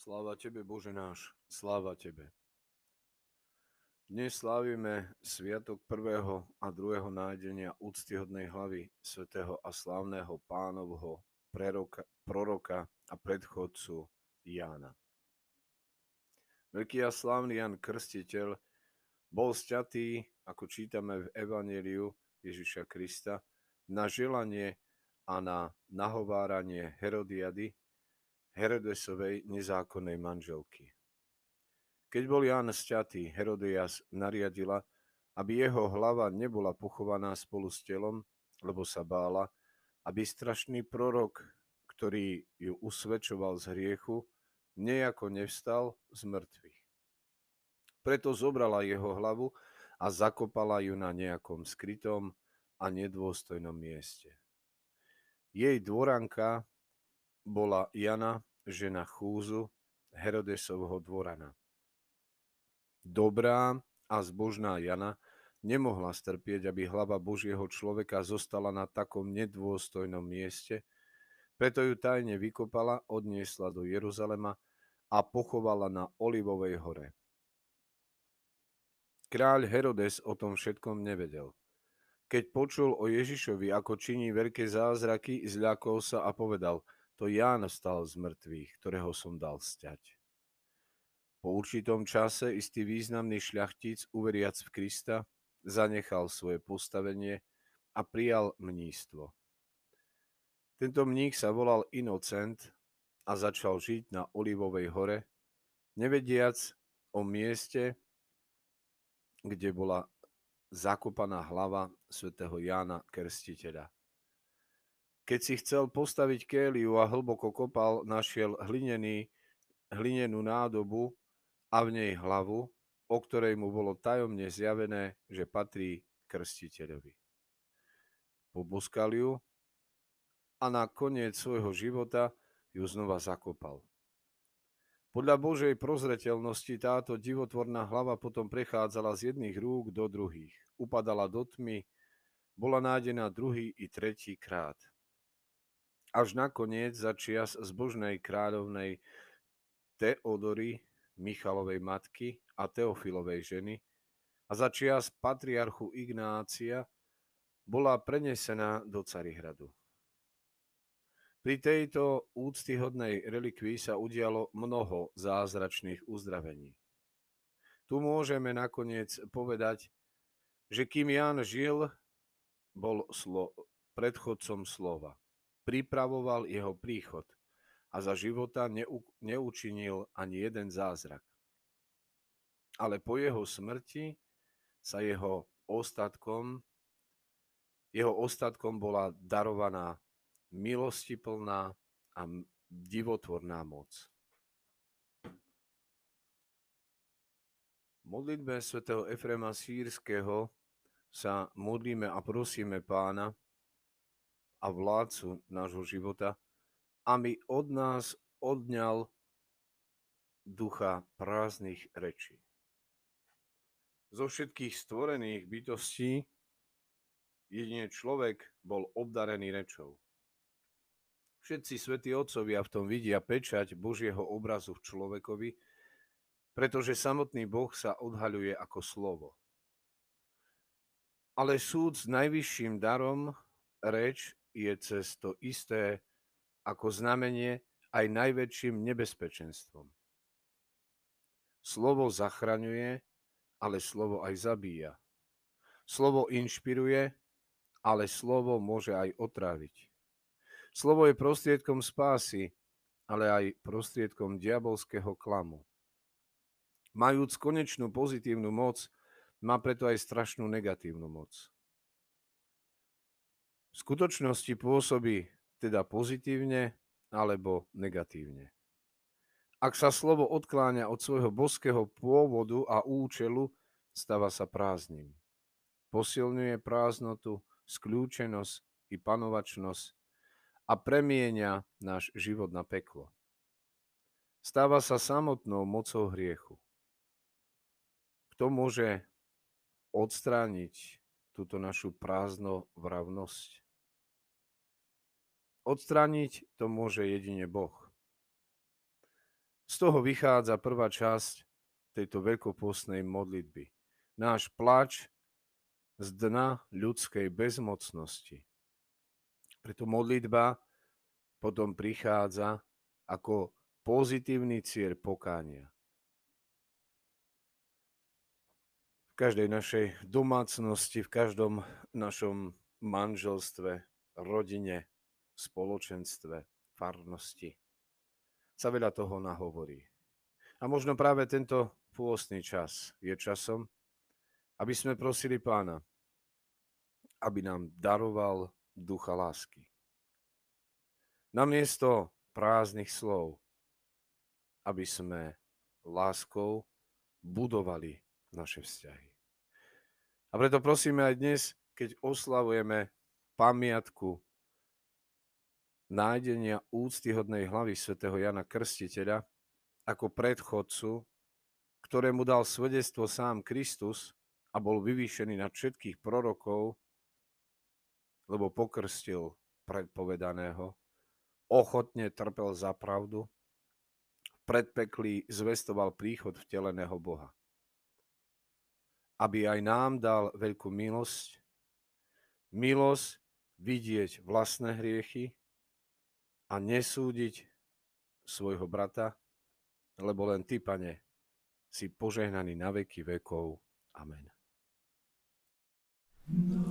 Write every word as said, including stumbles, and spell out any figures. Sláva Tebe, Bože náš, sláva Tebe. Dnes slávime sviatok prvého a druhého nájdenia úctyhodnej hlavy svätého a slávneho pánovho preroka, proroka a predchodcu Jána. Veľký a slávny Ján Krstiteľ bol sťatý, ako čítame v Evanjeliu Ježiša Krista, na želanie a na nahováranie Herodiady, Herodesovej nezákonnej manželky. Keď bol Ján sťatý, Herodias nariadila, aby jeho hlava nebola pochovaná spolu s telom, lebo sa bála, aby strašný prorok, ktorý ju usvedčoval z hriechu, nejako nevstal z mŕtvych. Preto zobrala jeho hlavu a zakopala ju na nejakom skrytom a nedôstojnom mieste. Jej dvoranka bola Jana, žena Chúzu, Herodesovho dvorana. Dobrá a zbožná Jana nemohla strpieť, aby hlava Božieho človeka zostala na takom nedôstojnom mieste, preto ju tajne vykopala, odniesla do Jeruzalema a pochovala na Olivovej hore. Kráľ Herodes o tom všetkom nevedel. Keď počul o Ježišovi, ako činí veľké zázraky, zľakol sa a povedal: To Ján vstal z mŕtvych, ktorého som dal sťať. Po určitom čase istý významný šľachtic, uveriac v Krista, zanechal svoje postavenie a prijal mníctvo. Tento mních sa volal Inocent a začal žiť na Olivovej hore, nevediac o mieste, kde bola zakopaná hlava svätého Jána Krstiteľa. Keď si chcel postaviť kéliu a hlboko kopal, našiel hlinený, hlinenú nádobu a v nej hlavu, o ktorej mu bolo tajomne zjavené, že patrí Krstiteľovi. Poboskal ju a na koniec svojho života ju znova zakopal. Podľa Božej prozreteľnosti táto divotvorná hlava potom prechádzala z jedných rúk do druhých, upadala do tmy, bola nájdená druhý i tretí krát. Až nakoniec začias zbožnej kráľovnej Teodory Michalovej matky a Teofilovej ženy a začias patriarchu Ignácia bola prenesená do Carihradu. Pri tejto úctyhodnej relikvii sa udialo mnoho zázračných uzdravení. Tu môžeme nakoniec povedať, že kým Ján žil, bol slo- predchodcom slova. Pripravoval jeho príchod a za života neu, neučinil ani jeden zázrak. Ale po jeho smrti sa jeho ostatkom, jeho ostatkom bola darovaná milostiplná a divotvorná moc. Modlitbe svätého Efrema Sýrskeho sa modlíme a prosíme Pána a vládcu nášho života, aby od nás odňal ducha prázdnych rečí. Zo všetkých stvorených bytostí jedine človek bol obdarený rečou. Všetci svätí otcovia v tom vidia pečať Božieho obrazu v človekovi, pretože samotný Boh sa odhaľuje ako slovo. Ale súd s najvyšším darom, reč, je cez to isté ako znamenie aj najväčším nebezpečenstvom. Slovo zachraňuje, ale slovo aj zabíja. Slovo inšpiruje, ale slovo môže aj otráviť. Slovo je prostriedkom spásy, ale aj prostriedkom diabolského klamu. Majúc konečnú pozitívnu moc, má preto aj strašnú negatívnu moc. V skutočnosti pôsobí teda pozitívne alebo negatívne. Ak sa slovo odkláňa od svojho boského pôvodu a účelu, stáva sa prázdnym. Posilňuje prázdnotu, skľúčenosť i panovačnosť a premieňa náš život na peklo. Stáva sa samotnou mocou hriechu. Kto môže odstrániť túto našu prázdnovravnosť? Odstrániť to môže jedine Boh. Z toho vychádza prvá časť tejto veľkopôstnej modlitby. Náš plač z dna ľudskej bezmocnosti. Preto modlitba potom prichádza ako pozitívny cieľ pokánia. V každej našej domácnosti, v každom našom manželstve, rodine, spoločenstve, farnosti sa veľa toho nahovorí. A možno práve tento pôstny čas je časom, aby sme prosili Pána, aby nám daroval ducha lásky. Namiesto prázdnych slov, aby sme láskou budovali naše vzťahy. A preto prosíme aj dnes, keď oslavujeme pamiatku nájdenia úctyhodnej hlavy svätého Jana Krstiteľa ako predchodcu, ktorému dal svedectvo sám Kristus a bol vyvýšený nad všetkých prorokov, lebo pokrstil predpovedaného, ochotne trpel za pravdu, predpeklí zvestoval príchod vteleného Boha. Aby aj nám dal veľkú milosť, milosť vidieť vlastné hriechy a nesúdiť svojho brata, lebo len ty, Pane, si požehnaný na veky vekov. Amen. No.